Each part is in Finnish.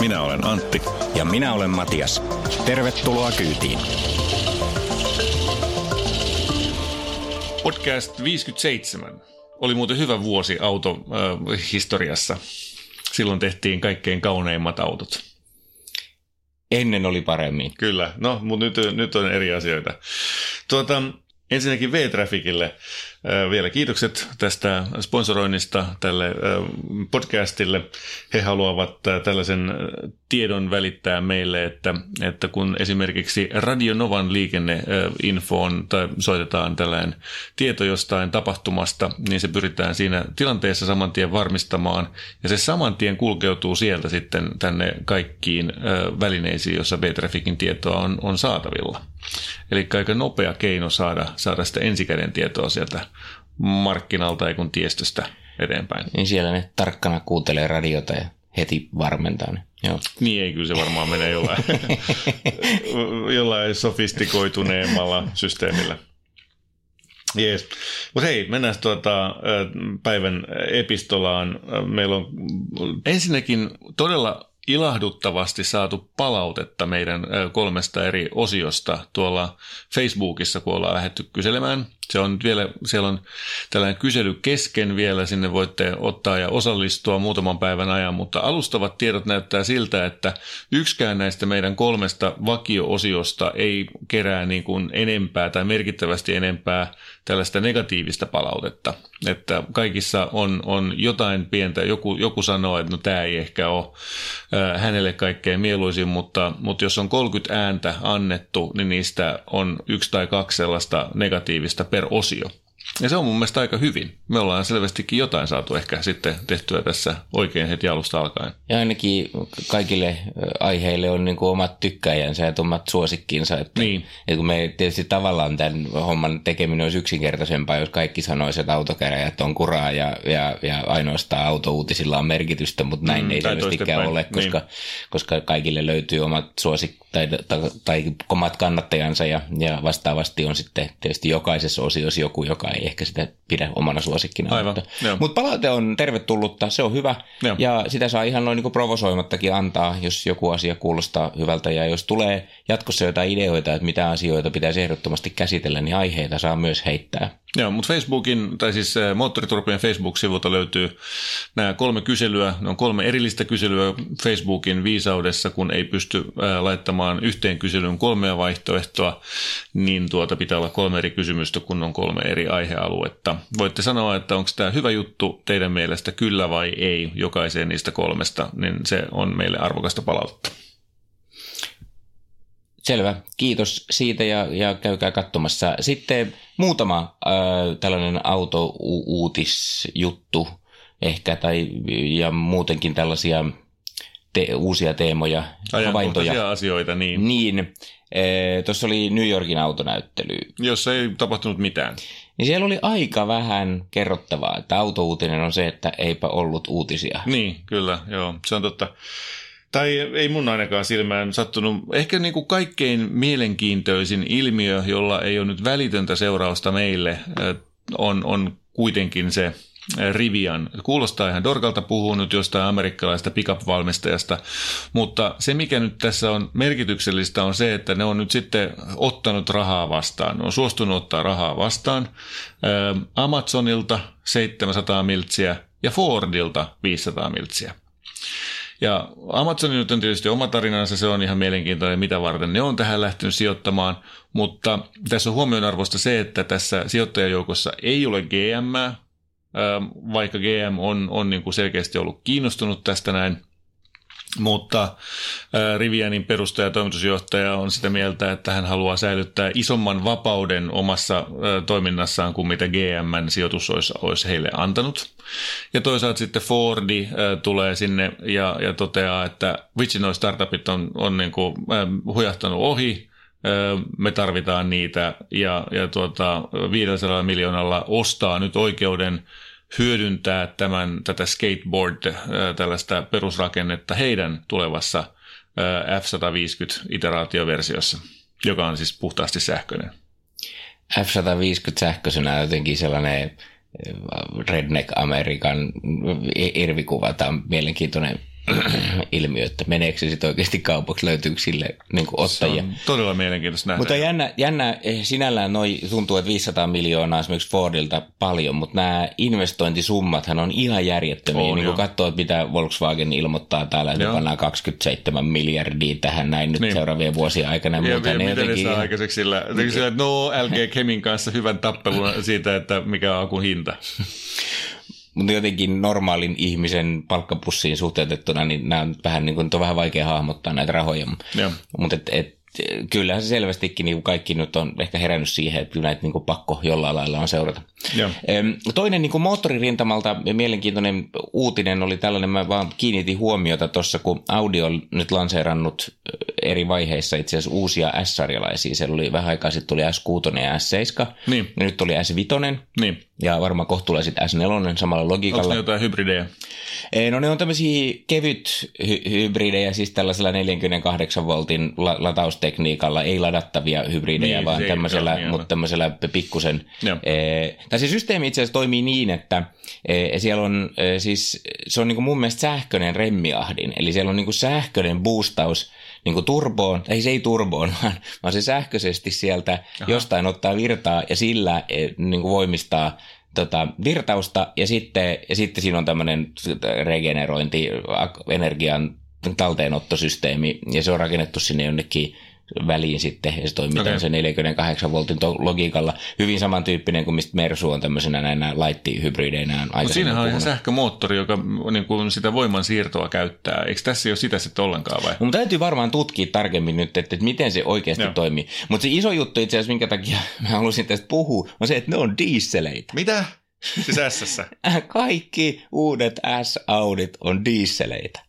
Minä olen Antti. Ja minä olen Matias. Tervetuloa kyytiin. Podcast 57. Oli muuten hyvä vuosi autohistoriassa. Silloin tehtiin kaikkein kauneimmat autot. Ennen oli paremmin. Kyllä, no, mutta nyt on eri asioita. Ensinnäkin V-Trafficille vielä kiitokset tästä sponsoroinnista tälle podcastille. He haluavat tällaisen tiedon välittää meille, että kun esimerkiksi Radionovan liikenneinfoon tai soitetaan tällainen tieto jostain tapahtumasta, niin se pyritään siinä tilanteessa saman tien varmistamaan. Ja se saman tien kulkeutuu sieltä sitten tänne kaikkiin välineisiin, joissa V-Trafficin tietoa on saatavilla. Eli aika nopea keino saada sitä ensikäden tietoa sieltä markkinalta ja kun tiestöstä eteenpäin. Niin siellä ne tarkkana kuuntelee radiota ja heti varmentaa ne. Joo. Niin ei, kyllä se varmaan menee jollain sofistikoituneemmalla systeemillä. Jees. Mutta hei, mennään päivän epistolaan. Meillä on ensinnäkin todella ilahduttavasti saatu palautetta meidän kolmesta eri osiosta tuolla Facebookissa, kun ollaan lähdetty kyselemään. Se on vielä, siellä on tällainen kysely kesken vielä, sinne voitte ottaa ja osallistua muutaman päivän ajan, mutta alustavat tiedot näyttää siltä, että yksikään näistä meidän kolmesta vakio-osiosta ei kerää niin kuin enempää tai merkittävästi enempää tällaista negatiivista palautetta. Että kaikissa on jotain pientä, joku sanoo, että no tämä ei ehkä ole hänelle kaikkein mieluisin, mutta jos on 30 ääntä annettu, niin niistä on yksi tai kaksi sellaista negatiivista per osio. Ja se on mun mielestä aika hyvin. Me ollaan selvästikin jotain saatu ehkä sitten tehtyä tässä oikein heti alusta alkaen. Ja ainakin kaikille aiheille on niin kuin omat tykkäjänsä ja omat suosikkiinsa. Että, niin. Että kun me tietysti tavallaan tämän homman tekeminen olisi yksinkertaisempaa, jos kaikki sanoisivat, että autokäräjät on kuraa ja ainoastaan autouutisilla on merkitystä, mutta näin ei selvästikään ole, koska kaikille löytyy omat tai omat kannattajansa ja vastaavasti on sitten tietysti jokaisessa osiossa joku, joka ei ehkä sitä pidä omana suosikkina. Mutta palaute on tervetullutta, se on hyvä. Joo. Ja sitä saa ihan noin niin kuin provosoimattakin antaa, jos joku asia kuulostaa hyvältä. Ja jos tulee jatkossa jotain ideoita, että mitä asioita pitäisi ehdottomasti käsitellä, niin aiheita saa myös heittää. Joo, mutta Facebookin, tai siis Moottoriturpien Facebook-sivulta löytyy nämä kolme kyselyä. Ne on kolme erillistä kyselyä Facebookin viisaudessa, kun ei pysty laittamaan yhteen kyselyyn kolmea vaihtoehtoa, niin pitää olla kolme eri kysymystä, kun on kolme eri aihealuetta. Voitte sanoa, että onko tämä hyvä juttu teidän mielestä kyllä vai ei jokaiseen niistä kolmesta, niin se on meille arvokasta palautetta. Selvä, kiitos siitä ja käykää katsomassa. Sitten muutama tällainen autouutisjuttu ehkä ja muutenkin tällaisia uusia teemoja, havaintoja. Ajankohtaisia asioita, niin. Niin, tuossa oli New Yorkin autonäyttely. Jossa ei tapahtunut mitään. Niin siellä oli aika vähän kerrottavaa, että autouutinen on se, että eipä ollut uutisia. Niin, kyllä, joo, se on totta. Tai ei mun ainakaan silmään sattunut. Ehkä niin kuin kaikkein mielenkiintoisin ilmiö, jolla ei ole nyt välitöntä seurausta meille, on kuitenkin se Rivian. Kuulostaa ihan dorkalta puhua nyt jostain amerikkalaista pickup-valmistajasta, mutta se mikä nyt tässä on merkityksellistä on se, että ne on nyt sitten ottanut rahaa vastaan. Ne on suostunut ottaa rahaa vastaan. Amazonilta 700 miltsiä ja Fordilta 500 miltsiä. Ja Amazonin nyt on tietysti oma tarinansa, se on ihan mielenkiintoinen, mitä varten ne on tähän lähtenyt sijoittamaan, mutta tässä on huomionarvoista se, että tässä sijoittajajoukossa ei ole GM:ää, vaikka GM on niin kuin selkeästi ollut kiinnostunut tästä näin, Mutta Rivianin perustaja ja toimitusjohtaja on sitä mieltä, että hän haluaa säilyttää isomman vapauden omassa toiminnassaan kuin mitä GM:n sijoitus olisi heille antanut. Ja toisaalta sitten Fordi tulee sinne ja toteaa, että vitsi, noi startupit on niin kuin hujahtanut ohi. Me tarvitaan niitä ja 500 miljoonalla ostaa nyt oikeuden hyödyntää tätä skateboard, tällaista perusrakennetta heidän tulevassa F-150-iteraatioversiossa, joka on siis puhtaasti sähköinen. F-150 sähköisenä jotenkin sellainen redneck-Amerikan irvikuva. Tämä on mielenkiintoinen ilmiö, että meneekö se sitten oikeasti kaupaksi, löytyykö sille niin kuin ottajia. Se on todella mielenkiintoista nähdä. Mutta jännä sinällään noi tuntuu, että 500 miljoonaa esimerkiksi Fordilta paljon, mutta nämä investointisummathan on ihan järjettömiä. On, niin kun katsoo, että mitä Volkswagen ilmoittaa täällä, että pannaan 27 miljardia tähän näin nyt niin seuraavien vuosien aikana. Ja miten ne saa aikaiseksi sillä että no LG Chemin kanssa hyvän tappelun siitä, että mikä on akun hinta. Mutta jotenkin normaalin ihmisen palkkapussiin suhteutettuna, niin nämä on vähän, niin on vähän vaikea hahmottaa näitä rahoja. Mutta kyllähän se selvästikin niin kaikki nyt on ehkä herännyt siihen, että näitä niin pakko jollain lailla on seurata. Ja toinen niin moottoririntamalta mielenkiintoinen uutinen oli tällainen, mä vaan kiinnitin huomiota tuossa, kun Audi on nyt lanseerannut eri vaiheissa itse asiassa uusia S-sarjalaisia. Siellä oli vähän aikaa sitten tuli S6 ja S7, niin. Ja nyt tuli S5 niin. Ja varmaan kohta tulee sitten S4 samalla logiikalla. Onko ne jotain hybridejä? No ne on tämmöisiä kevyt hybridejä, siis tällaisella 48 voltin lataustekniikalla, ei ladattavia hybridejä, niin, vaan tämmöisellä pikkusen. Tai se systeemi itse asiassa toimii niin, että siellä on siis, se on niin kuin mun mielestä sähköinen remmiahdin, eli siellä on niin kuin sähköinen boostaus niin kuin turboon, tai se ei turboon, vaan se sähköisesti sieltä jostain ottaa virtaa ja sillä niin kuin voimistaa virtausta ja sitten siinä on tämmöinen regenerointi, energian talteenottosysteemi ja se on rakennettu sinne jonnekin väliin sitten, ja se toimii tämmöisen 48 voltin logiikalla. Hyvin samantyyppinen kuin mistä Mersu on tämmöisenä näinä light-hybrideinä aikaisemmin. Mutta siinähän on ihan sähkömoottori, joka niin kuin sitä voimansiirtoa käyttää. Eikö tässä ole sitä sitten ollenkaan vai? Mutta täytyy varmaan tutkia tarkemmin nyt, että miten se oikeasti toimii. Mutta se iso juttu itse asiassa, minkä takia mä halusin tästä puhua, on se, että ne on diisseleitä. Mitä? Siis S-ssä? Kaikki uudet S-Audit on diisseleitä.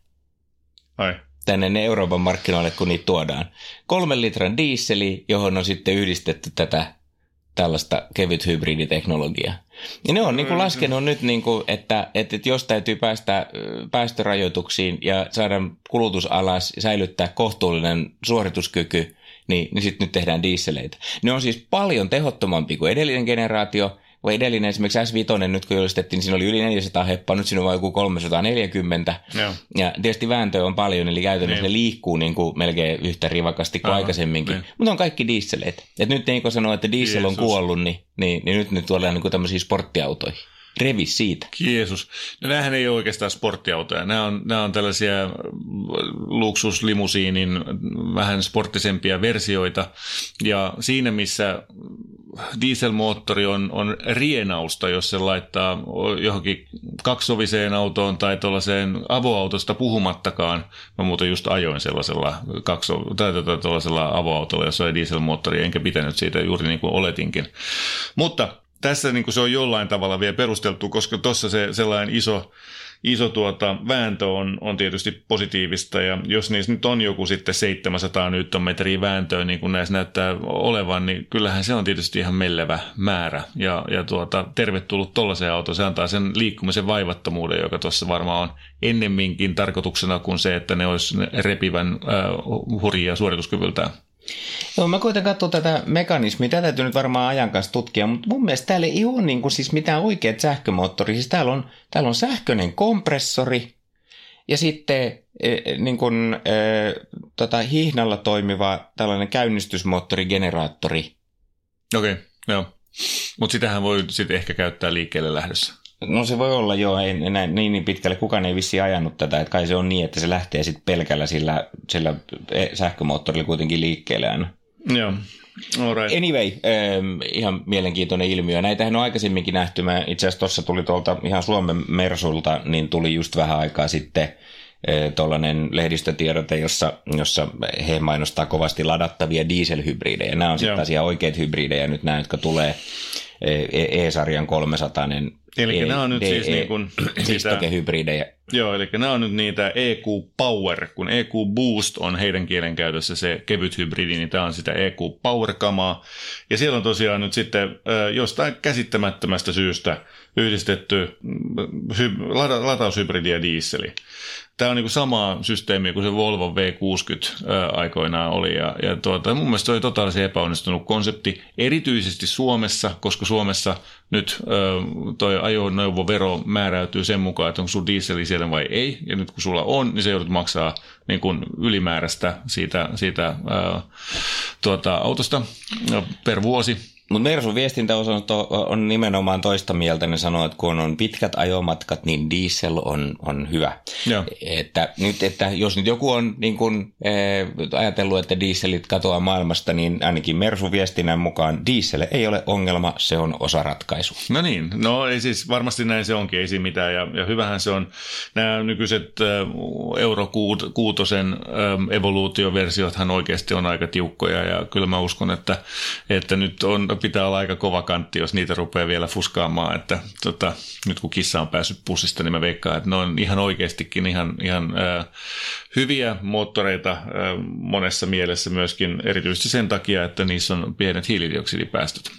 Ai. Tänne Euroopan markkinoille, kun niitä tuodaan. 3 litran diisseli, johon on sitten yhdistetty tällaista kevyt hybriditeknologiaa. Ja ne on niin kuin laskenut nyt, niin kuin, että jos täytyy päästä päästörajoituksiin ja saada kulutus alas ja säilyttää kohtuullinen suorituskyky, niin sitten nyt tehdään diisseleitä. Ne on siis paljon tehottomampi kuin edellinen generaatio. Vai edellinen esimerkiksi S5, nyt kun julistettiin, siinä oli yli 400 heppaa, nyt siinä on vain joku 340. Joo. Ja tietysti vääntöä on paljon, eli käytännössä ne liikkuu niin kuin melkein yhtä rivakasti kuin aikaisemminkin. Niin. Mutta on kaikki dieseleitä. Et nyt niin kuin sanoo, että diesel on kuollut, niin nyt tuodaan niin kuin tämmöisiä sporttiautoja. Revi siitä. Jeesus. No näähän ei ole oikeastaan sporttiautoja. Nämä on tällaisia luksuslimusiinin vähän sporttisempia versioita. Ja siinä, missä dieselmoottori on rienausta, jos se laittaa johonkin kaksisoviseen autoon tai tuollaiseen avoautosta puhumattakaan. Mä muuten just ajoin tuollaisella avoautolla, jossa oli dieselmoottori, enkä pitänyt siitä juuri niin kuin oletinkin. Mutta tässä niin kuin se on jollain tavalla vielä perusteltu, koska tuossa se sellainen iso vääntö on tietysti positiivista, ja jos niissä nyt on joku sitten 700 newtonmetriä vääntöä, niin kuin näissä näyttää olevan, niin kyllähän se on tietysti ihan mellevä määrä, ja tervetullut tuollaiseen autoon, se antaa sen liikkumisen vaivattomuuden, joka tuossa varmaan on ennemminkin tarkoituksena kuin se, että ne olisi repivän hurjia suorituskyvyltään. Joo, mä koitan katsoa tätä mekanismia. Tätä täytyy nyt varmaan ajan kanssa tutkia, mutta mun mielestä täällä ei ole niin kuin siis mitään oikeat sähkömoottoria. Siis täällä on sähköinen kompressori ja sitten niin kuin, hihnalla toimiva tällainen käynnistysmoottori, generaattori. Okei, joo. Mutta sitähän voi sitten ehkä käyttää liikkeelle lähdössä. No se voi olla joo, ei enää niin pitkälle kukaan ei vissiin ajanut tätä, että kai se on niin, että se lähtee sitten pelkällä sillä sähkömoottorilla kuitenkin liikkeelle aina. Joo, all right. Anyway, ihan mielenkiintoinen ilmiö. Näitähän on aikaisemminkin nähty, itse asiassa tuossa tuli tuolta ihan Suomen Mersulta, niin tuli just vähän aikaa sitten tuollainen lehdistötiedote, jossa he mainostaa kovasti ladattavia dieselhybridejä. Nämä on sitten taas oikeat hybridejä nyt nämä, jotka tulee E-sarjan 300-nen eli nämä on nyt siis niin kuin hybridejä. Joo, eli nämä on nyt niitä EQ Power, kun EQ Boost on heidän kielenkäytössä se kevyt hybridi, niin tämä on sitä EQ Power-kamaa. Ja siellä on tosiaan nyt sitten jostain käsittämättömästä syystä yhdistetty lataushybridi ja diisseli. Tämä on niin kuin sama systeemi kuin se Volvo V60 aikoinaan oli, ja mun mielestä se oli totaalisen epäonnistunut konsepti, erityisesti Suomessa, koska Suomessa nyt toi ajoneuvovero määräytyy sen mukaan, että onko sun dieseli siellä vai ei, ja nyt kun sulla on, niin se joudut maksaa niin kuin ylimääräistä siitä autosta per vuosi. Mutta Mersun viestintäosasto on nimenomaan toista mieltä, ne sanoo, että kun on pitkät ajomatkat, niin diesel on hyvä. Että jos nyt joku on niin kun, ajatellut, että dieselit katoaa maailmasta, niin ainakin Mersun viestinnän mukaan diesel ei ole ongelma, se on osaratkaisu. No niin, ei siis varmasti näin se onkin, ei siinä mitään. Ja hyvähän se on, nämä nykyiset Euro 6:n evoluutioversiothan oikeasti on aika tiukkoja, ja kyllä mä uskon, että nyt on pitää olla aika kova kantti, jos niitä rupeaa vielä fuskaamaan, että nyt kun kissa on päässyt pussista, niin mä veikkaan, että ne on ihan oikeastikin ihan hyviä moottoreita monessa mielessä myöskin, erityisesti sen takia, että niissä on pienet hiilidioksidipäästöt.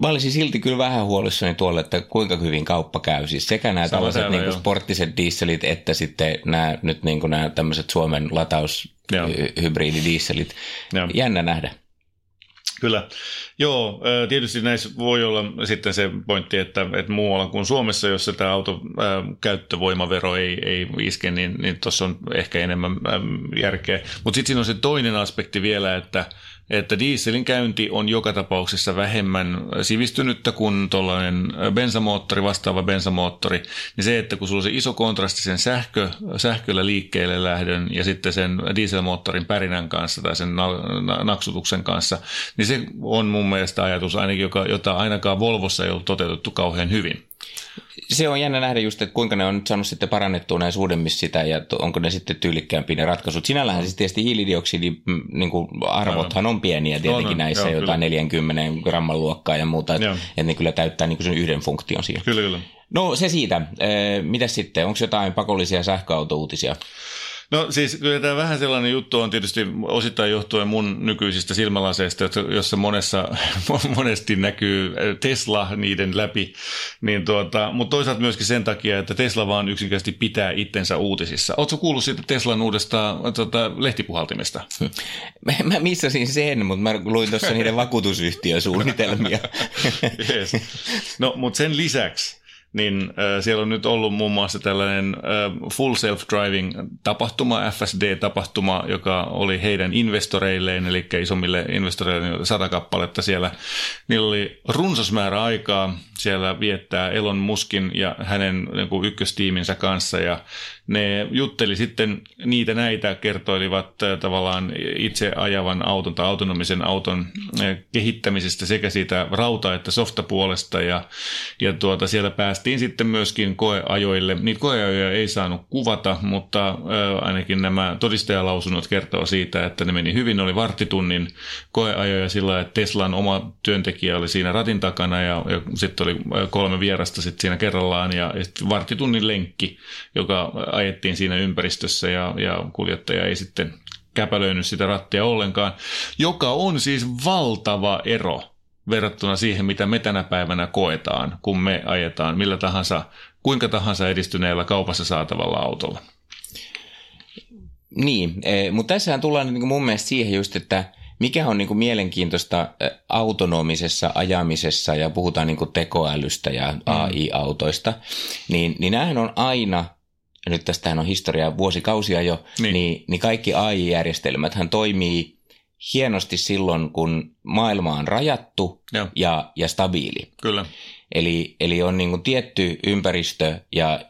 Mä olisin silti kyllä vähän huolissani tuolla, että kuinka hyvin kauppa käy. Siis sekä nämä tällaiset niin kuin sporttiset dieselit, että sitten nämä, nyt niin kuin nämä tämmöiset Suomen lataushybrididieselit. Jännä nähdä. Kyllä. Joo, tietysti näissä voi olla sitten se pointti, että muualla kuin Suomessa, jossa tämä auton käyttövoimavero ei iske, niin tuossa on ehkä enemmän järkeä. Mutta sitten siinä on se toinen aspekti vielä, että dieselin käynti on joka tapauksessa vähemmän sivistynyttä kuin tuollainen vastaava bensamoottori, niin se, että kun sulla on se iso kontrasti sen sähköllä liikkeelle lähdön ja sitten sen dieselmoottorin pärinän kanssa tai sen naksutuksen kanssa, niin se on mun mielestä ajatus ainakin, jota ainakaan Volvossa ei ollut toteutettu kauhean hyvin. Se on jännä nähdä just, että kuinka ne on nyt saanut sitten parannettua näin suudemmissa sitä ja onko ne sitten tyylikkäämpiä ne ratkaisut. Sinällähän siis tietysti hiilidioksidin niin kuin arvothan on pieniä tietenkin näissä, joo, jotain kyllä. 40 gramman luokkaa ja muuta, että ne kyllä täyttää niin kuin sen yhden funktion siinä. Kyllä. No se siitä. Mitäs sitten? Onko jotain pakollisia sähköauto-uutisia? No siis kyllä tämä vähän sellainen juttu on tietysti osittain johtuen mun nykyisistä silmälaseista, jossa monesti näkyy Tesla niiden läpi, niin mutta toisaalta myöskin sen takia, että Tesla vaan yksinkertaisesti pitää itsensä uutisissa. Oletko kuullut siitä Teslan uudesta lehtipuhaltimesta? Mä missasin sen, mutta mä luin tuossa niiden vakuutusyhtiösuunnitelmia. Yes. No mutta sen lisäksi niin siellä on nyt ollut muun muassa tällainen full self-driving-tapahtuma, FSD-tapahtuma, joka oli heidän investoreilleen, eli isommille investoreille 100 kappaletta siellä. Niillä oli runsas määrä aikaa siellä viettää Elon Muskin ja hänen niin ykköstiiminsä kanssa, ja ne jutteli sitten näitä, kertoilivat tavallaan itse ajavan auton tai autonomisen auton kehittämisestä sekä siitä rauta- että softapuolesta, ja siellä päästiin sitten myöskin koeajoille. Niitä koeajoja ei saanut kuvata, mutta ainakin nämä todistajalausunnot kertoo siitä, että ne meni hyvin. Ne oli varttitunnin koeajoja sillä, että Teslan oma työntekijä oli siinä ratin takana, ja sitten oli 3 vierasta sitten siinä kerrallaan, ja sitten varttitunnin lenkki, joka ajettiin siinä ympäristössä, ja kuljettaja ei sitten käpälöinyt sitä rattia ollenkaan, joka on siis valtava ero verrattuna siihen, mitä me tänä päivänä koetaan, kun me ajetaan millä tahansa, kuinka tahansa edistyneellä kaupassa saatavalla autolla. Niin, mutta tässähän tullaan niin mun mielestä siihen just, että mikä on niin kuin mielenkiintoista autonomisessa ajamisessa, ja puhutaan niin kuin tekoälystä ja AI-autoista, niin näähän on aina, ja nyt tästähän on historiaa vuosikausia jo, niin kaikki AI-järjestelmät hän toimii hienosti silloin, kun maailma on rajattu ja stabiili. Kyllä. Eli on niin kuin tietty ympäristö ja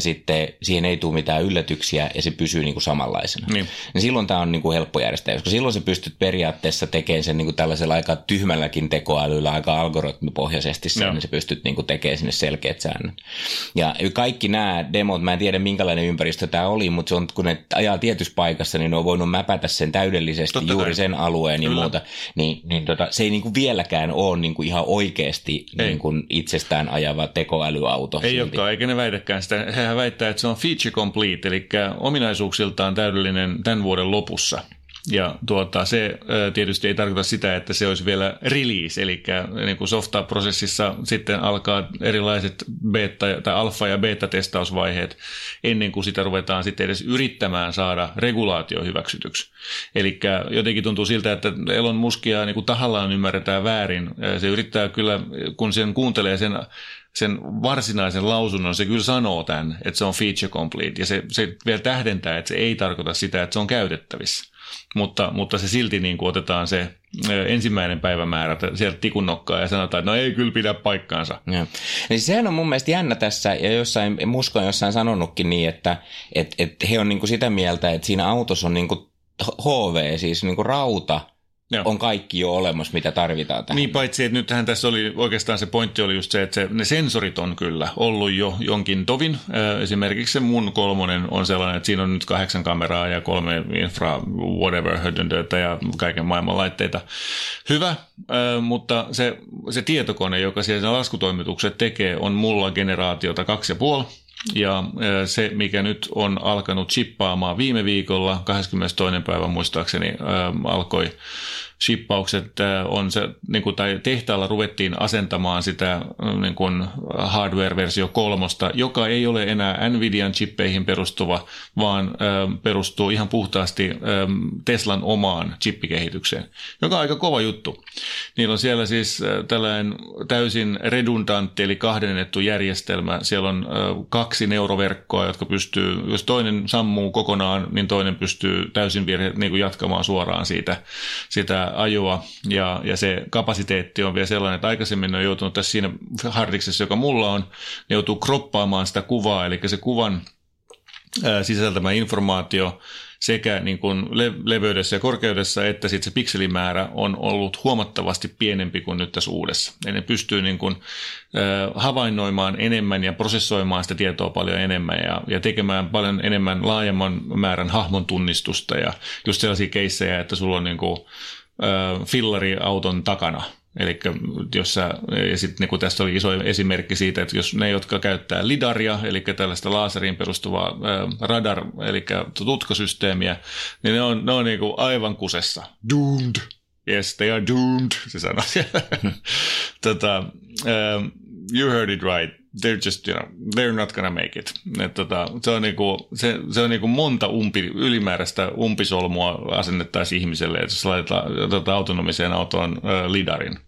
sitten siihen ei tule mitään yllätyksiä ja se pysyy niin kuin samanlaisena. Niin. Ja silloin tämä on niin kuin helppo järjestää, koska silloin sä pystyt periaatteessa tekemään sen niin kuin tällaisella aika tyhmälläkin tekoälyllä, aika algoritmipohjaisesti sen, niin sä pystyt niin kuin tekemään sinne selkeät säännöt. Ja kaikki nämä demot, mä en tiedä minkälainen ympäristö tämä oli, mutta se on, kun ne ajaa tietyssä paikassa, niin ne on voinut mäpätä sen täydellisesti juuri sen alueen ja muuta. Niin, se ei niin kuin vieläkään ole niin kuin ihan oikeasti... Kun itsestään ajava tekoälyauto. Ei olekaan, eikä ne väitäkään sitä. Hehän väittää, että se on feature complete, eli ominaisuuksiltaan täydellinen tämän vuoden lopussa. Ja se tietysti ei tarkoita sitä, että se olisi vielä release, eli niin softa-prosessissa sitten alkaa erilaiset alfa- ja beta-testausvaiheet ennen kuin sitä ruvetaan sitten edes yrittämään saada regulaatio hyväksytyksi. Eli jotenkin tuntuu siltä, että Elon Muskia niin kuin tahallaan ymmärretään väärin. Se yrittää kyllä, kun sen kuuntelee sen varsinaisen lausunnon, se kyllä sanoo tämän, että se on feature complete, ja se vielä tähdentää, että se ei tarkoita sitä, että se on käytettävissä. Mutta se silti niin kuin otetaan se ensimmäinen päivämäärä sieltä tikunnokkaa ja sanotaan, että no ei kyllä pidä paikkaansa. Ja. Eli sehän on mun mielestä jännä tässä, ja jossain sanonutkin niin, että he on niin kuin sitä mieltä, että siinä autossa on niin kuin HV, siis niin kuin rauta, on kaikki jo olemassa, mitä tarvitaan tähän. Niin, paitsi, että nythän tässä oli oikeastaan se pointti oli just se, että ne sensorit on kyllä ollut jo jonkin tovin. Esimerkiksi se mun 3 on sellainen, että siinä on nyt 8 kameraa ja 3 infra whatever hödöntöyttä ja kaiken maailman laitteita. Hyvä, mutta se tietokone, joka siellä laskutoimitukset tekee, on mulla generaatiota 2,5. Ja se, mikä nyt on alkanut chippaamaan viime viikolla, 22. päivä muistaakseni alkoi shippaukset, on se, niin kuin, tai tehtaalla ruvettiin asentamaan sitä niin kuin hardware-versio 3, joka ei ole enää NVIDIAn chippeihin perustuva, vaan perustuu ihan puhtaasti Teslan omaan chippikehitykseen, joka on aika kova juttu. Niillä on siellä siis tällainen täysin redundantti, eli kahdennettu järjestelmä. Siellä on 2 neuroverkkoa, jotka pystyy, jos toinen sammuu kokonaan, niin toinen pystyy täysin niin kuin jatkamaan suoraan sitä ajoa, ja se kapasiteetti on vielä sellainen, että aikaisemmin on joutunut tässä siinä hardiksessa, joka mulla on, ne joutuu kroppaamaan sitä kuvaa, eli se kuvan sisältämä informaatio sekä niin kuin leveydessä ja korkeudessa, että sitten se pikselimäärä on ollut huomattavasti pienempi kuin nyt tässä uudessa. Eli ne pystyy niin kuin havainnoimaan enemmän ja prosessoimaan sitä tietoa paljon enemmän ja tekemään paljon enemmän laajemman määrän hahmon tunnistusta ja just sellaisia keissejä, että sulla on niin kuin fillariauton takana. Eli niin tässä oli iso esimerkki siitä, että jos ne, jotka käyttää lidaria, eli tällaista laaseriin perustuvaa radar, eli tutkasysteemiä, niin ne on niin kuin aivan kusessa. Doomed. Yes, they are doomed, se sanoi siellä. You heard it right. They're just, they're not gonna make it. Se on niinku monta ylimääräistä umpisolmua asennettaisiin ihmiselle, että jos laitetaan autonomiseen autoon lidarin.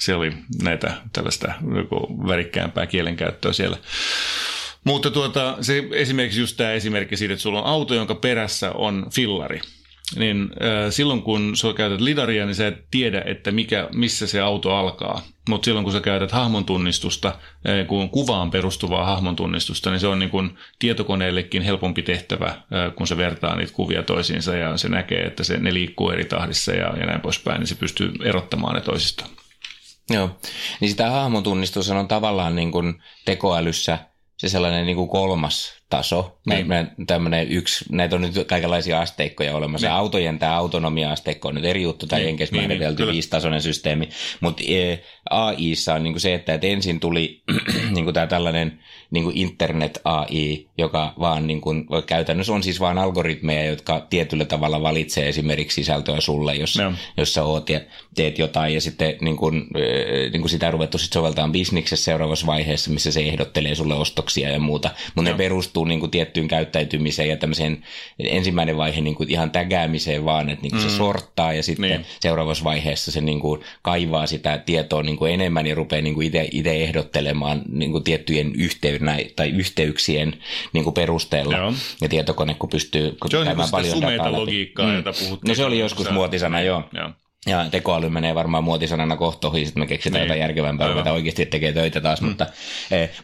Se oli näitä tällaista värikkäämpää kielenkäyttöä siellä. Mutta se esimerkiksi just tämä esimerkki siitä, että sulla on auto, jonka perässä on fillari. Niin silloin kun sä käytät lidaria, niin sä et tiedä, että missä se auto alkaa. Mutta silloin kun sä käytät hahmontunnistusta, kun kuvaan perustuvaa hahmontunnistusta, niin se on niin kun tietokoneellekin helpompi tehtävä, kun se vertaa niitä kuvia toisiinsa ja se näkee, että ne liikkuu eri tahdissa ja näin poispäin, niin se pystyy erottamaan ne toisistaan. Joo, niin sitä hahmontunnistus on tavallaan niin kun tekoälyssä se sellainen niin kuin kolmas taso. Näitä on nyt kaikenlaisia asteikkoja olemassa. Niin. Autojen tämä autonomia-asteikko on nyt eri juttu, tai jenkeissä määritelty 5-tasoinen systeemi. Mutta AI:ssa on niin kuin se, että ensin tuli niin kuin tämä tällainen niin kuin internet AI, joka vaan niin kuin, käytännössä on siis vaan algoritmeja, jotka tietyllä tavalla valitsee esimerkiksi sisältöä sulle, jos sä oot ja teet jotain, ja sitten niin kuin sitä on ruvettu sit soveltaan bisniksessä seuraavassa vaiheessa, missä se ehdottelee sulle ostoksia ja muuta. Mutta ne perustuu niin kuin tiettyyn käyttäytymiseen ja tämmöiseen ensimmäinen vaihe niin kuin ihan tägäämiseen vaan, että niin kuin se sorttaa ja sitten seuraavassa vaiheessa se niin kuin kaivaa sitä tietoa niin kuin enemmän ja rupeaa niin kuin itse ehdottelemaan niin kuin tiettyjen yhteyksien niin kuin perusteella. Joo. Ja tietokone, kun pystyy käymään paljon dataa läpi. Se on niin kuin sitä sumeita logiikkaa, jota puhuttiin. No se oli joskus muotisana, joo. Ja tekoäly menee varmaan muotisanana kohta ohi, sitten me keksitään jotain järkevämpää, joka oikeasti tekee töitä taas. Mutta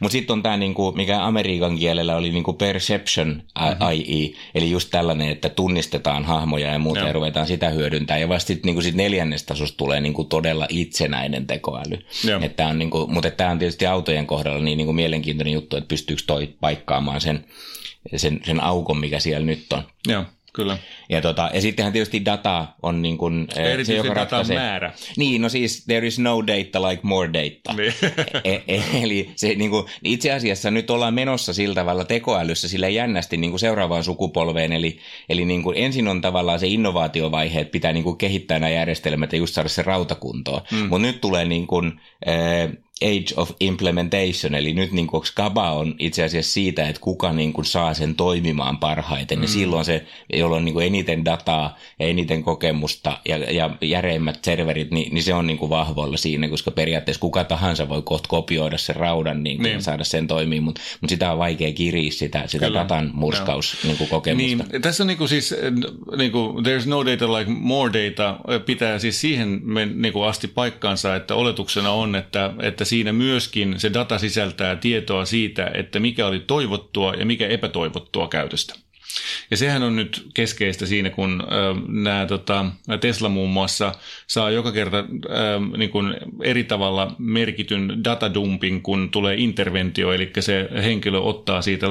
sitten on tämä, niinku, mikä Amerikan kielellä oli niinku perception AI, eli just tällainen, että tunnistetaan hahmoja ja muuta ja ruvetaan sitä hyödyntämään. Ja vasta sitten niinku sit neljännestä tasosta tulee niinku todella itsenäinen tekoäly. Niinku, mutta tämä on tietysti autojen kohdalla niin niinku mielenkiintoinen juttu, että pystyykö toi paikkaamaan sen aukon, mikä siellä nyt on. Joo. Kyllä. Ja sittenhän tietysti data on niin kuin, se, joka ratkaisee. Määrä. Niin, no siis there is no data like more data. Niin. Eli se, niin kuin, itse asiassa nyt ollaan menossa sillä tavalla tekoälyssä sillä jännästi niin kuin seuraavaan sukupolveen. Eli niin kuin, ensin on tavallaan se innovaatiovaihe, että pitää niin kuin, kehittää nämä järjestelmät ja just saada se rautakuntoon. Mutta nyt tulee niin kuin, Age of Implementation, eli nyt niin kuin skaba on itse asiassa siitä, että kuka niin kuin saa sen toimimaan parhaiten, ja silloin se, jolla on niin kuin eniten dataa ja eniten kokemusta ja järeimmät serverit, niin se on niin kuin vahvoilla siinä, koska periaatteessa kuka tahansa voi kohta kopioida sen raudan niin kuin ja saada sen toimimaan, mutta sitä on vaikea kiriä sitä datan murskauskokemusta. Niin, tässä on niin kuin siis, niin kuin, there's no data like more data, pitää siis siihen niin kuin asti paikkaansa, että oletuksena on, että siinä myöskin se data sisältää tietoa siitä, että mikä oli toivottua ja mikä epätoivottua käytöstä. Ja sehän on nyt keskeistä siinä, kun nämä Tesla muun muassa saa joka kerta niin kuin eri tavalla merkityn datadumpin, kun tulee interventio, eli se henkilö ottaa siitä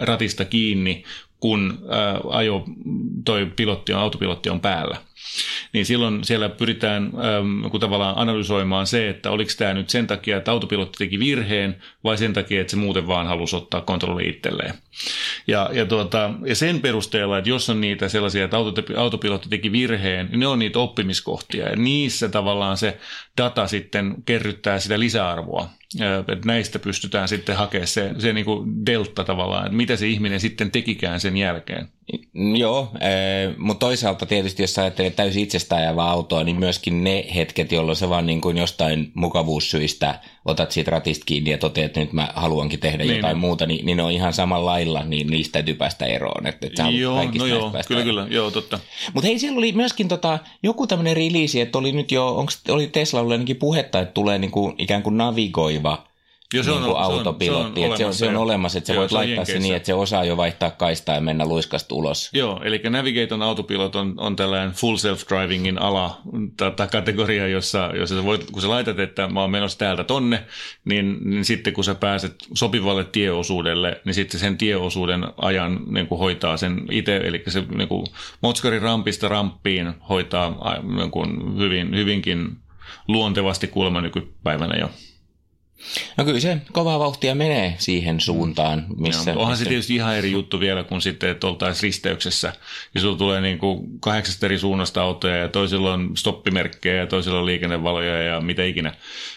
ratista kiinni, kun autopilotti on päällä. Niin silloin siellä pyritään tavallaan analysoimaan se, että oliko tämä nyt sen takia, että autopilotti teki virheen vai sen takia, että se muuten vaan halusi ottaa kontrolli itselleen. Ja sen perusteella, että jos on niitä sellaisia, että autopilotti teki virheen, niin ne on niitä oppimiskohtia ja niissä tavallaan se data sitten kerryttää sitä lisäarvoa. Että näistä pystytään sitten hakemaan se niin kuin delta tavallaan, että mitä se ihminen sitten tekikään sen jälkeen. Joo, mutta toisaalta tietysti, jos ajattelet täysin itsestään ajavaa autoa, niin myöskin ne hetket, jolloin sä vaan niin kuin jostain mukavuussyistä otat siitä ratista kiinni ja toteat, että nyt mä haluankin tehdä jotain muuta, niin ne on ihan samalla lailla, niin niistä täytyy päästä eroon. Että joo, kaikista no joo, kyllä, joo, totta. Mutta hei, siellä oli myöskin joku tämmöinen release, että oli nyt jo, oli Teslalla ainakin puhetta, että tulee niin kuin, ikään kuin navigoiva autopilotti, se on olemassa, että sä voit laittaa se niin, että se osaa jo vaihtaa kaistaa ja mennä luiskasta ulos. Joo, eli Navigaton autopilot on tällainen full self-drivingin ala tai kategoria, jossa voit, kun sä laitat, että mä oon menossa täältä tonne, niin sitten kun sä pääset sopivalle tieosuudelle, niin sitten sen tieosuuden ajan niin kuin hoitaa sen itse, eli se niin kuin motskarin rampista ramppiin hoitaa niin kuin hyvinkin luontevasti kuulemma nykypäivänä jo. No kyllä se kovaa vauhtia menee siihen suuntaan, missä... No, onhan se tietysti ihan eri juttu vielä, kun sitten, että oltaisiin risteyksessä. Ja sulla tulee niin kuin 8 eri suunnasta autoja ja toisilla on stoppimerkkejä ja toisilla on liikennevaloja ja mitä ikinä.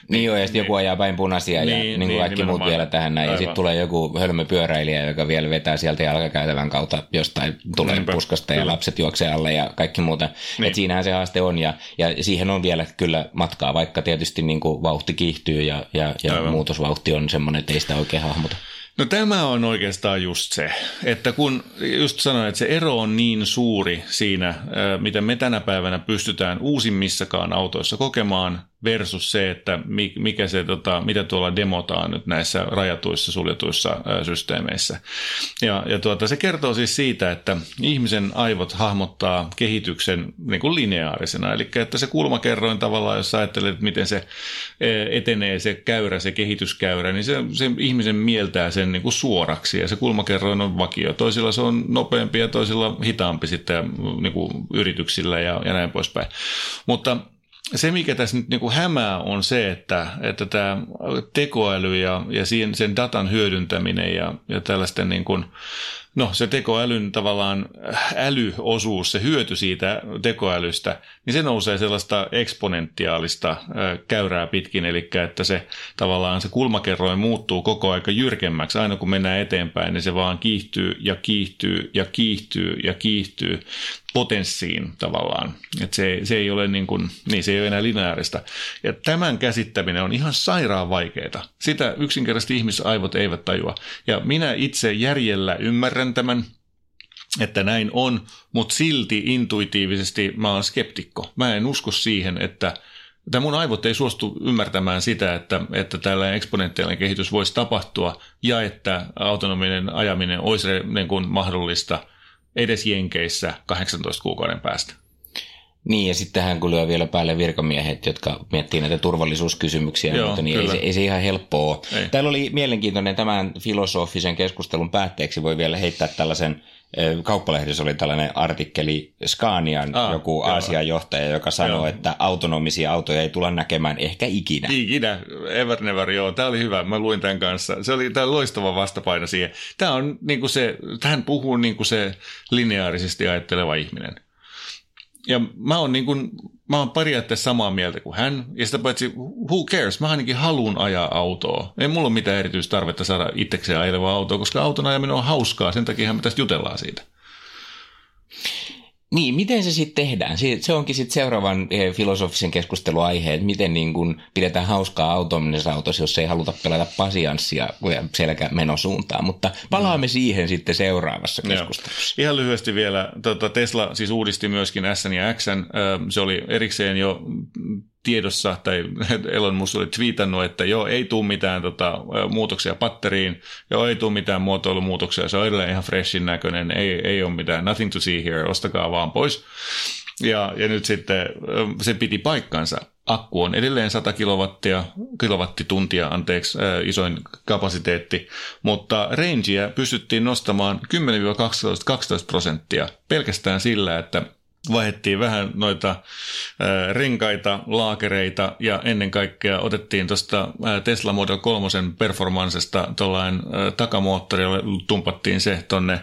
Niin joo, ja sitten joku ajaa päin punaisia ja niin kuin kaikki muut vielä tähän näin. Aivan. Ja sitten tulee joku hölmöpyöräilijä, joka vielä vetää sieltä jalkakäytävän kautta jostain tulee puskasta ja lapset juoksee alle ja kaikki muuta. Niin. Et siinähän se haaste on ja siihen on vielä kyllä matkaa, vaikka tietysti niin kuin vauhti kiihtyy ja muutosvauhti on semmoinen, että ei sitä oikein hahmota. No tämä on oikeastaan just se, että kun just sanoin, että se ero on niin suuri siinä, mitä me tänä päivänä pystytään uusimmissakaan autoissa kokemaan versus se, että mikä se, mitä tuolla demotaan nyt näissä rajatuissa, suljetuissa systeemeissä. Ja se kertoo siis siitä, että ihmisen aivot hahmottaa kehityksen niin kuin lineaarisena, eli että se kulmakerroin tavallaan, jos ajattelet, miten se etenee, se kehityskäyrä, niin se ihmisen mieltää sen niin kuin suoraksi, ja se kulmakerroin on vakio. Toisilla se on nopeampi ja toisilla hitaampi sitten niin kuin yrityksillä ja näin poispäin. Mutta se, mikä tässä nyt niin kuin hämää, on se, että tämä tekoäly ja sen datan hyödyntäminen ja tällaisten niin kuin, no se tekoälyn tavallaan älyosuus, se hyöty siitä tekoälystä, niin se nousee sellaista eksponentiaalista käyrää pitkin, eli että se tavallaan se kulmakerroin muuttuu koko aika jyrkemmäksi, aina kun mennään eteenpäin, niin se vaan kiihtyy ja kiihtyy ja kiihtyy ja kiihtyy potenssiin tavallaan, että se ei ole niin kuin, niin se ei ole enää lineaarista. Ja tämän käsittäminen on ihan sairaan vaikeaa. Sitä yksinkertaisesti ihmisaivot eivät tajua. Ja minä itse järjellä ymmärrän tämän, että näin on, mutta silti intuitiivisesti mä oon skeptikko. Mä en usko siihen, että mun aivot ei suostu ymmärtämään sitä, että tällainen eksponentiaalinen kehitys voisi tapahtua ja että autonominen ajaminen olisi niin kuin mahdollista edes Jenkeissä 18 kuukauden päästä. Niin, ja sitten tähän kun lyö vielä päälle virkamiehet, jotka miettii näitä turvallisuuskysymyksiä, joo, mutta niin ei se ihan helppoa ole. Täällä oli mielenkiintoinen tämän filosofisen keskustelun päätteeksi, voi vielä heittää tällaisen, Kauppalehdessä oli tällainen artikkeli Scanian joku Aasian johtaja, joka sanoi, että autonomisia autoja ei tulla näkemään ehkä ikinä. Ikinä, ever never, joo. Tämä oli hyvä, mä luin tämän kanssa. Se oli tämä loistava vastapaino siihen. Tämä on niin kuin se, tähän puhuu niin kuin se lineaarisesti ajatteleva ihminen. Ja mä oon periaatteessa samaa mieltä kuin hän, ja sitä paitsi who cares, mä ainakin haluun ajaa autoa. Ei mulla ole mitään erityistarvetta saada itsekseen ajelevaa autoa, koska auton ajaminen on hauskaa, sen takia me tästä jutellaan siitä. Niin, miten se sitten tehdään? Se onkin sitten seuraavan filosofisen keskustelun aihe, että miten niin kun pidetään hauskaa autonomisessa autossa, jos ei haluta pelata pasianssia selkämenosuuntaan, mutta palaamme siihen sitten seuraavassa keskustelussa. Joo. Ihan lyhyesti vielä, Tesla siis uudisti myöskin S:n ja X:n, se oli erikseen jo tiedossa, tai Elon Musk oli twiitannut, että joo, ei tule mitään muutoksia patteriin, joo, ei tule mitään muotoilumuutoksia, se on edelleen ihan freshin näköinen, ei ole mitään, nothing to see here, ostakaa vaan pois. Ja nyt sitten se piti paikkansa. Akku on edelleen 100 kilowattituntia, isoin kapasiteetti, mutta rangeä pystyttiin nostamaan 10-12% pelkästään sillä, että vaihdettiin vähän noita renkaita, laakereita ja ennen kaikkea otettiin tuosta Tesla Model 3 performansesta tuollainen takamoottori, tumpattiin se tuonne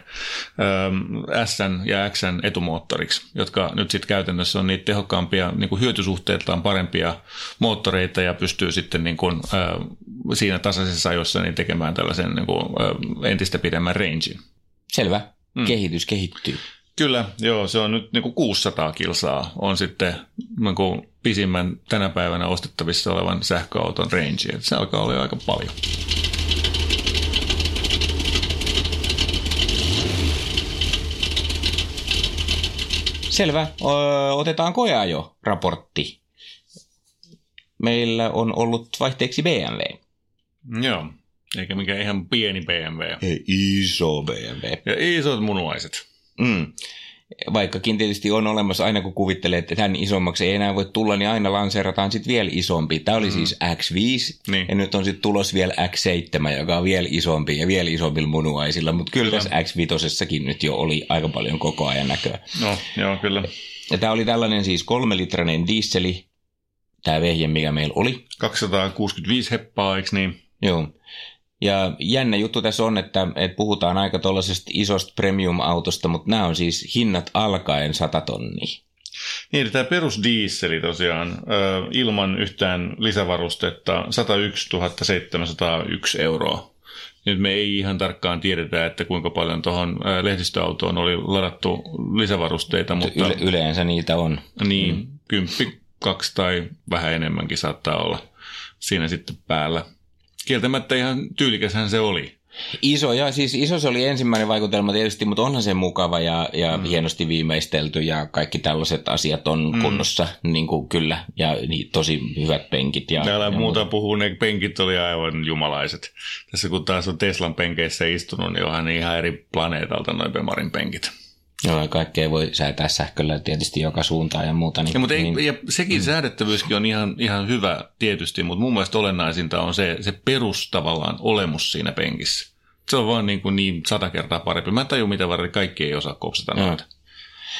S:n ja X:n etumoottoriksi, jotka nyt sitten käytännössä on niitä tehokkaampia, niin kuin hyötysuhteeltaan parempia moottoreita ja pystyy sitten niin kuin, siinä tasaisessa ajossa niin tekemään tällaisen niin kuin, entistä pidemmän rangein. Selvä. Kehitys kehittyy. Kyllä, joo, se on nyt niin kuin 600 kilsaa on sitten niin kuin pisimmän tänä päivänä ostettavissa olevan sähköauton range. Se alkaa olla aika paljon. Selvä. Otetaan koeajo raportti. Meillä on ollut vaihteeksi BMW. Joo, eikä mikään ihan pieni BMW. Ei, iso BMW. Ja isot munuaiset. Vaikkakin tietysti on olemassa, aina kun kuvittelee, että tämän isommaksi ei enää voi tulla, niin aina lanseerataan sitten vielä isompi. Tämä oli siis X5 niin. Ja nyt on sitten tulos vielä X7, joka on vielä isompi ja vielä isommilla munuaisilla, mutta kyllä tässä X5:ssäkin nyt jo oli aika paljon koko ajan näköä. No, joo, kyllä. Ja tämä oli tällainen siis 3-litrainen dieseli, tämä vehje mikä meillä oli. 265 heppaa, eikö niin? Joo. Ja jännä juttu tässä on, että puhutaan aika tuollaisesta isosta premium-autosta, mutta nämä on siis hinnat alkaen 100 tonnia. Niin, tämä perusdiisseli tosiaan ilman yhtään lisävarustetta 101 701 euroa. Nyt me ei ihan tarkkaan tiedetä, että kuinka paljon tuohon lehdistöautoon oli ladattu lisävarusteita. Mutta yleensä niitä on. Niin, 10, 2 tai vähän enemmänkin saattaa olla siinä sitten päällä. Kieltämättä ihan tyylikäshän se oli. Iso se oli ensimmäinen vaikutelma tietysti, mutta onhan se mukava ja hienosti viimeistelty ja kaikki tällaiset asiat on kunnossa, niin kuin kyllä, ja tosi hyvät penkit. Täällä muuta puhuu, ne penkit oli aivan jumalaiset. Tässä kun taas on Teslan penkeissä istunut, niin onhan ihan eri planeetalta noin Bemarin penkit. Joo, kaikkea voi säätää sähköllä tietysti joka suuntaan ja muuta. Niin, ja, mutta ei, niin, ja sekin säädettävyyskin on ihan hyvä tietysti, mutta mun mielestä olennaisinta on se perus tavallaan olemus siinä penkissä. Se on vaan niin 100 kertaa parempi. Mä en tajua mitä varten, kaikki ei osaa kopsata noita.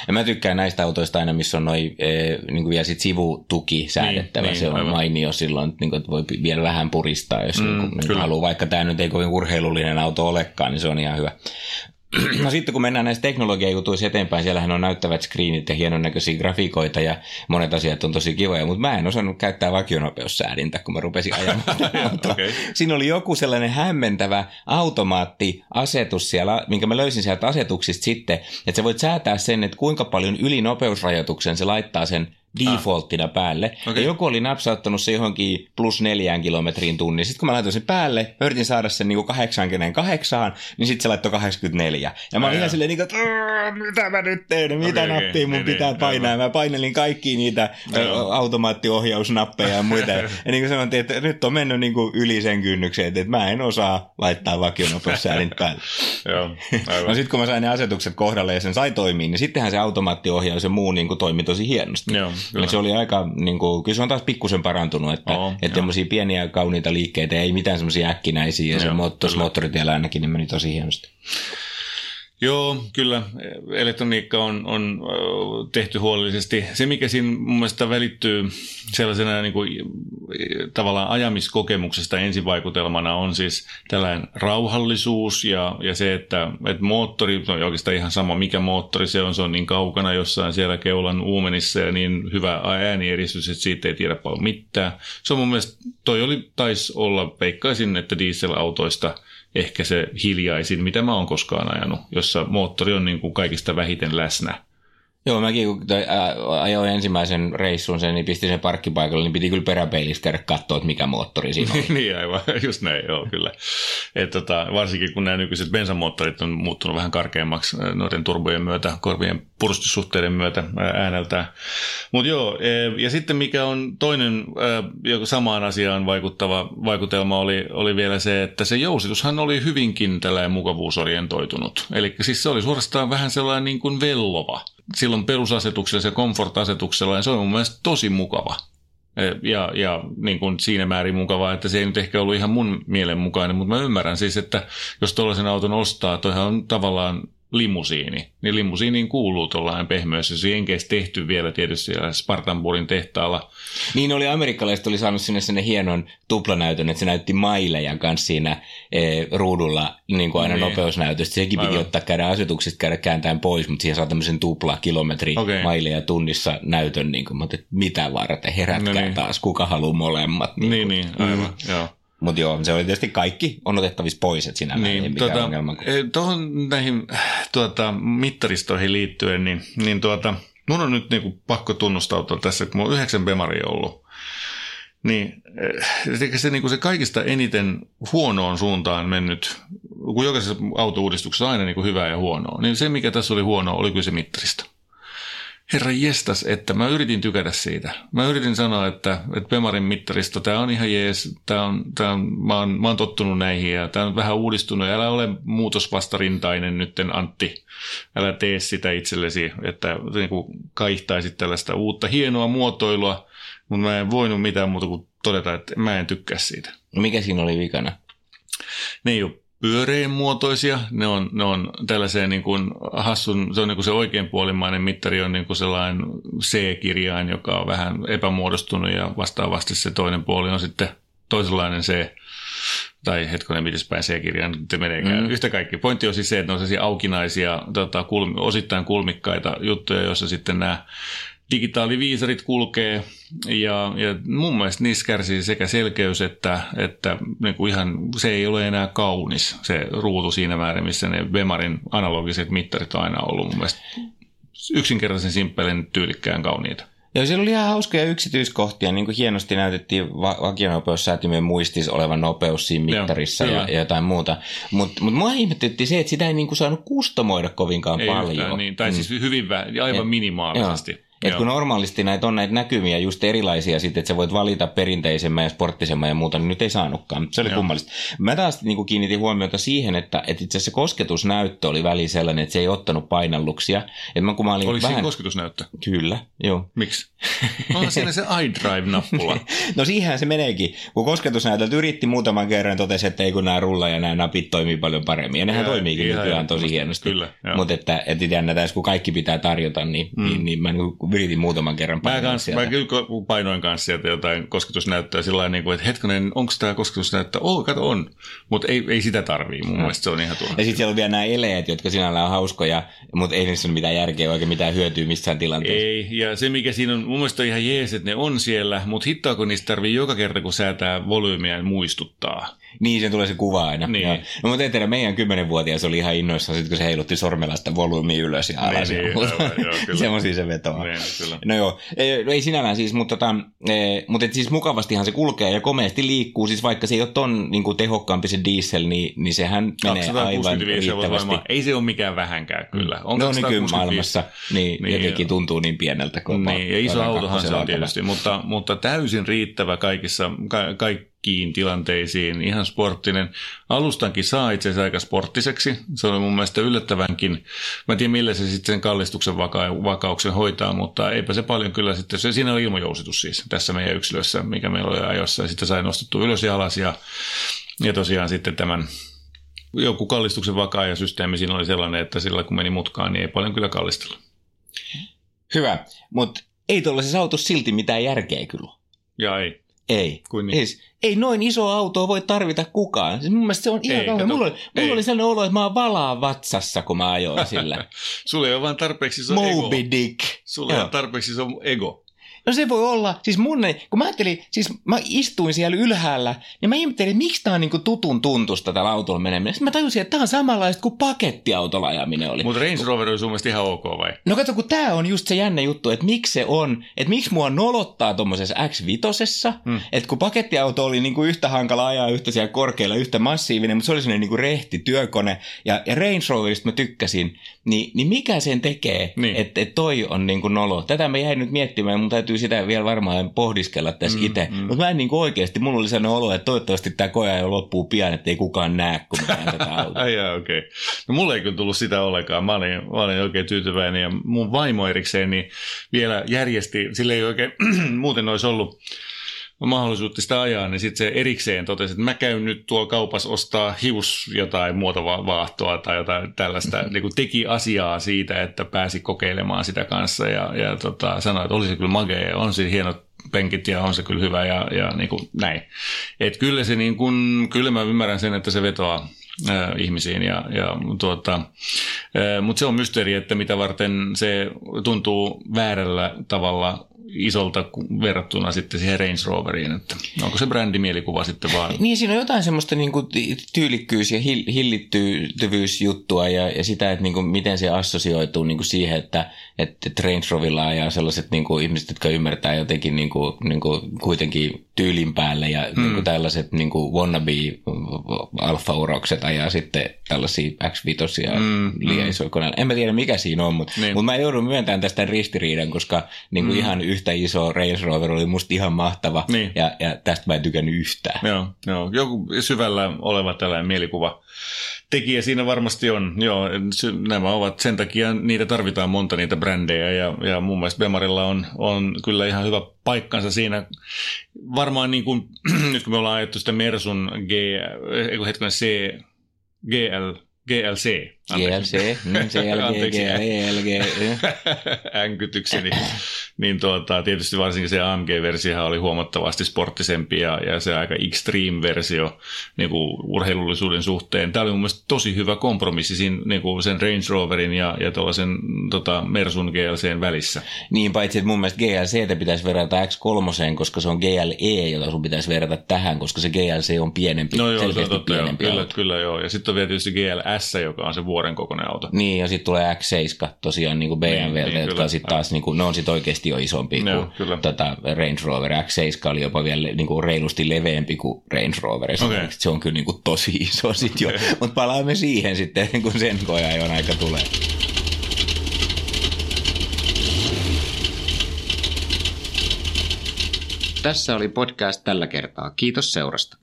Ja mä tykkään näistä autoista aina, missä on noi, niin vielä sit sivutuki säädettävä. Niin, se on aivan mainio silloin, niin kuin, että voi vielä vähän puristaa, jos niin haluaa. Vaikka tämä nyt ei kovin urheilullinen auto olekaan, niin se on ihan hyvä. No sitten kun mennään näissä teknologiajutuissa eteenpäin, siellähän on näyttävät screenit ja hienon näköisiä grafiikoita ja monet asiat on tosi kivoja, mutta mä en osannut käyttää vakionopeussäädintä, kun mä rupesin ajamaan. Okay. Siinä oli joku sellainen hämmentävä automaattiasetus siellä, minkä mä löysin sieltä asetuksista sitten, että sä voit säätää sen, että kuinka paljon ylinopeusrajoituksen se laittaa sen defaulttina päälle. Okay. Ja joku oli napsauttanut se johonkin +4 km/h. Sitten kun mä laitoin sen päälle, mä yritin saada sen niinku 88, niin sitten se laittoi 84. Ja mä olin ihan silleen, että mitä mä nyt teen, mitä nappia mun pitää painaa. Mä painelin kaikki niitä automaattiohjausnappeja ja muita. Ja niin kuin sanottiin, että nyt on mennyt niinku yli sen kynnykseen, että mä en osaa laittaa vakionopeussäädin päälle. No sitten kun mä sain ne asetukset kohdalle ja sen sai toimii, niin sittenhän se automaattiohjaus ja muu niinku toimi tosi hienosti. Joo. Kyllä. Se oli aika, niin kuin, kyllä se on taas pikkusen parantunut, että tämmöisiä pieniä kauniita liikkeitä, ei mitään semmoisia äkkinäisiä, ja se moottoritiellä ainakin niin meni tosi hienosti. Joo, kyllä. Elektroniikka on tehty huolellisesti. Se, mikä siinä mun mielestä välittyy sellaisena niin kuin, tavallaan ajamiskokemuksesta ensivaikutelmana, on siis tällainen rauhallisuus ja se, että moottori, on oikeastaan ihan sama, mikä moottori se on niin kaukana jossain siellä keulan uumenissa ja niin hyvä äänieristys, että siitä ei tiedä paljon mitään. Se on mun mielestä, taisi olla, veikkaisin, että dieselautoista ehkä se hiljaisin, mitä mä oon koskaan ajanut, jossa moottori on niin kuin kaikista vähiten läsnä. Joo, mäkin kun ajoin ensimmäisen reissun sen, niin pistin sen parkkipaikalle, niin piti kyllä peräpeilistä käydä katsoa, että mikä moottori siinä oli. Niin aivan, just näin, joo kyllä. Varsinkin kun nämä nykyiset bensamoottorit on muuttunut vähän karkeammaksi noiden turbojen myötä, korvien purstussuhteiden myötä ääneltään. Mutta joo, ja sitten mikä on toinen samaan asiaan vaikuttava vaikutelma oli vielä se, että se jousitushan oli hyvinkin tällainen mukavuusorientoitunut. Eli siis se oli suorastaan vähän sellainen niin kuin vellova. Silloin perusasetuksella ja comfort-asetuksella, ja se on mun mielestä tosi mukava. Ja niin kuin siinä määrin mukavaa, että se ei nyt ehkä ollut ihan mun mielen mukainen, mutta mä ymmärrän siis, että jos tollaisen auton ostaa, toihan on tavallaan limusiini, niin limusiiniin kuuluu tuollainen pehmeys, jos ei enkeis tehty vielä tietysti siellä Spartanburgin tehtaalla. Niin oli, amerikkalaiset oli saanut sinne sen hienon tuplanäytön, että se näytti maileja kanssa siinä ruudulla niin kuin aina nopeusnäytöstä. Sekin piti ottaa kääntäen pois, mutta siihen saa tämmöisen tuplakilometri maileja tunnissa näytön, niin kuin, mutta mitä varten, herätkää taas, kuka haluaa molemmat. Niin, aivan. Mutta joo, se oli tietysti kaikki on otettavissa pois, että sinällään ei mikään ongelma. Tuohon näihin mittaristoihin liittyen, niin mun on nyt niinku pakko tunnustautua tässä, kun mun 9 bemaria ollut. Niin se, niinku se kaikista eniten huonoon suuntaan mennyt, kun jokaisessa autouudistuksessa on aina niinku hyvää ja huonoa, niin se mikä tässä oli huonoa oli kyllä se mittaristo. Herra jestas, että mä yritin tykätä siitä. Mä yritin sanoa, että Bemarin mittaristo, tää on ihan jees, mä oon tottunut näihin ja tää on vähän uudistunut. Älä ole muutosvastarintainen nytten, Antti. Älä tee sitä itsellesi, että niin kuin kaihtaisit tällaista uutta hienoa muotoilua, mutta mä en voinut mitään muuta kuin todeta, että mä en tykkää siitä. Mikä siinä oli vikana? Ne ei ole pyöreän muotoisia, ne on tällaiseen niin kuin hassun, se on niin kuin se oikeanpuolimainen mittari on niin kuin sellainen C-kirjain, joka on vähän epämuodostunut ja vastaavasti se toinen puoli on sitten toisenlainen C, tai hetkonen mitäspäin C-kirjain, se meneekään. Yhtä kaikki. Pointti on siis se, että ne on sellaisia aukinaisia, osittain kulmikkaita juttuja, joissa sitten nämä digitaaliviisarit kulkee ja mun mielestä niissä kärsii sekä selkeys että niin kuin ihan, se ei ole enää kaunis se ruutu siinä määrin, missä ne Bemarin analogiset mittarit on aina ollut mun mielestä yksinkertaisen simppelin tyylikkään kauniita. Ja siellä oli ihan hauskoja yksityiskohtia, niin kuin hienosti näytettiin vakionopeussäätimen muistis olevan nopeus siinä mittarissa ja jotain muuta. Mutta mua ihmetytti se, että sitä ei niin kuin saanut kustomoida kovinkaan ei paljon. Yhtään, niin. Tai siis hyvin aivan minimaalisesti. Joo. Että kun normaalisti näitä on näitä näkymiä, just erilaisia sitten, että sä voit valita perinteisemmän ja sporttisemman ja muuta, niin nyt ei saanutkaan. Se oli kummallista. Mä taas niin kiinnitin huomiota siihen, että itse asiassa kosketusnäyttö oli väli sellainen, että se ei ottanut painalluksia. Oliko siinä kosketusnäyttö? Kyllä, joo. Miksi? Onhan siinä se iDrive-nappula. No siihenhän se meneekin. Kun kosketusnäytöt yritti muutaman kerran, totesi, että ei kun nämä rulla ja nämä napit toimii paljon paremmin. Ja nehän toimiikin nykyään tosi hienosti. Mutta että jännätäis, kun kaikki pitää tarjota, niin mä yritin muutaman kerran painoin sieltä. Mä kyllä painoin kanssa sieltä jotain kosketusnäyttöä sillä tavalla, että hetkonen, onko tämä kosketusnäyttö? Kato on, mutta ei sitä tarvii. Mun mielestä se on ihan turha. Ja sitten siellä on vielä nämä eleet, jotka sinällään on hauskoja, mutta ei niissä ole mitään järkeä oikein mitään hyötyä missään tilanteessa. Ei, ja se mikä siinä on, mun mielestä on ihan jees, että ne on siellä, mutta hittaa kun niistä tarvii joka kerta, kun säätää volyymiä, muistuttaa. Niin, sen tulee se kuva aina. Niin. No, mutta en tiedä, meidän 10-vuotias oli ihan innoissaan, kun se heilutti sormella sitä volyymiä ylös ja alas. Niin, semmoisia se vetoa. Niin. Kyllä. No joo, ei sinällään siis, mutta siis mukavastihan se kulkee ja komeasti liikkuu, siis vaikka se ei ole ton niin tehokkaampi se diesel, niin sehän menee aivan riittävästi. Ei se ole mikään vähänkään kyllä. On no nykymaailmassa, niin jotenkin tuntuu niin pieneltä. Niin, ja iso autohan se on tietysti, mutta täysin riittävä kaikkiin tilanteisiin, ihan sporttinen. Alustankin saa itse asiassa aika sporttiseksi. Se on mun mielestä yllättävänkin. Mä en tiedä, millä se sitten sen kallistuksen vakauksen hoitaa, mutta eipä se paljon kyllä sitten. Se, siinä on ilmajousitus siis tässä meidän yksilössä, mikä meillä oli ajoissa. Ja sitten sai nostettua ylös ja alas ja tosiaan sitten tämän joku kallistuksen vakaaja systeemi siinä oli sellainen, että sillä kun meni mutkaan, niin ei paljon kyllä kallistella. Hyvä, mutta ei tuollaisessa autossa silti mitään järkeä kyllä. Ja ei. Ei. Niin? Ei noin isoa autoa voi tarvita kukaan. Siis mun mielestä se on ihan kauhean. Mulla oli sellainen olo, että mä oon valaa vatsassa, kun mä ajoin sillä. Sulla ei ole vaan tarpeeksi se ego. Moby Dick. Sulla ei ole tarpeeksi se ego. No se voi olla, siis kun mä ajattelin, siis mä istuin siellä ylhäällä ja mä ihmettelin, että miksi tää on niinku tutun tuntusta tällä autolla meneminen. Sitten mä tajusin, että tää on samanlaista kuin pakettiautolla ajaminen oli. Mutta Range Rover oli sun mielestä ihan ok vai? No katso, kun tää on just se jännä juttu, että miksi se on, että miksi mua nolottaa tommosessa X5, että kun pakettiauto oli niinku yhtä hankala ajaa yhtä siellä korkealla, yhtä massiivinen, mutta se oli sellainen niinku rehti työkone ja Range Roverista mä tykkäsin, niin mikä sen tekee, niin. että toi on niinku nolo. Tätä mä jäin nyt miettimään, mun täytyy sitä vielä varmaan pohdiskella tässä itse. Mutta mä en niin oikeasti, mulla oli sellainen olo, että toivottavasti tämä koja jo loppuu pian, ettei kukaan näe, kun mä näen tätä autoa. Okei. Okay. No mulla ei kyllä tullut sitä ollenkaan. Mä olin oikein tyytyväinen ja mun vaimo erikseen niin vielä järjesti, sillä ei oikein muuten olisi ollut mahdollisuutta sitä ajaa, niin sitten se erikseen totesi, että mä käyn nyt tuolla kaupassa ostaa jotain muotovaahtoa tai jotain tällaista, niin kuin teki asiaa siitä, että pääsi kokeilemaan sitä kanssa ja sanoi, että oli se kyllä magea ja on siinä hienot penkit ja on se kyllä hyvä ja niin kuin näin. Että kyllä se niin kuin, kyllä mä ymmärrän sen, että se vetoaa ihmisiin mutta se on mysteeri, että mitä varten se tuntuu väärällä tavalla isolta verrattuna sitten siihen Range Roveriin, että onko se brändimielikuva sitten vaan? Niin, siinä on jotain semmoista niin kuin tyylikkyys- ja hillittyvyysjuttua ja sitä, että niin kuin miten se assosioituu niin kuin siihen, että Range Roverilla ajaa sellaiset niin kuin ihmiset, jotka ymmärtää jotenkin niin kuin kuitenkin tyylin päälle ja niin kuin tällaiset niin kuin wannabe-alfa-urokset ajaa sitten tällaisia X5-osia liian isoja koneella. En mä tiedä, mikä siinä on, mutta mä joudun myöntämään tästä ristiriidan, koska niin kuin ihan yhtä iso Range Rover oli musta ihan mahtava ja tästä mä en tykännyt yhtään. Joo. Joku syvällä oleva tällainen mielikuva tekijä siinä varmasti on. Joo, nämä ovat sen takia, niitä tarvitaan monta niitä brändejä ja mun mielestä Bemarilla on kyllä ihan hyvä paikkansa siinä. Varmaan niin kuin, nyt kun me ollaan ajettu sitä Mersun GLC. GLG. Änkytykseni. Tietysti varsinkin se AMG-versiohan oli huomattavasti sporttisempi ja se aika extreme-versio niin kuin urheilullisuuden suhteen. Tämä oli mun mielestä tosi hyvä kompromissi siinä, niin kuin sen Range Roverin ja tuollaisen Mersun GLCn välissä. Niin, paitsi että mun mielestä GLCtä pitäisi verrata X3, koska se on GLE, jota sun pitäisi verrata tähän, koska se GLC on pienempi. No joo, se on totta, kyllä. Ja sitten on vielä tietysti GLS, joka on se vuoren kokoinen auto. Niin, ja sitten tulee X7 tosiaan niin kuin BMWltä, jotka sitten taas, niin kuin, ne on sitten oikeasti jo isompi kuin Range Rover. X7 oli jopa vielä niin kuin reilusti leveämpi kuin Range Rover. Okay. Se on kyllä niin kuin tosi iso sitten jo. Mutta palaamme siihen sitten, kun sen koeajon aika tulee. Tässä oli podcast tällä kertaa. Kiitos seurasta.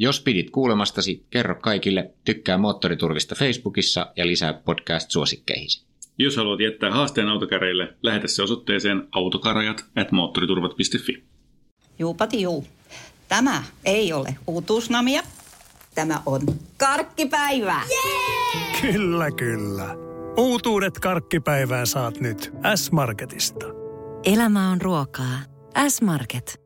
Jos pidit kuulemastasi, kerro kaikille, tykkää Moottoriturvista Facebookissa ja lisää podcast-suosikkeihisi. Jos haluat jättää haasteen autokäreille, lähetä se osoitteeseen autokarajat@moottoriturvat.fi. Juupati juu. Tämä ei ole uutuusnamia. Tämä on karkkipäivää. Jee! Kyllä, kyllä. Uutuudet karkkipäivään saat nyt S-Marketista. Elämä on ruokaa. S-Market.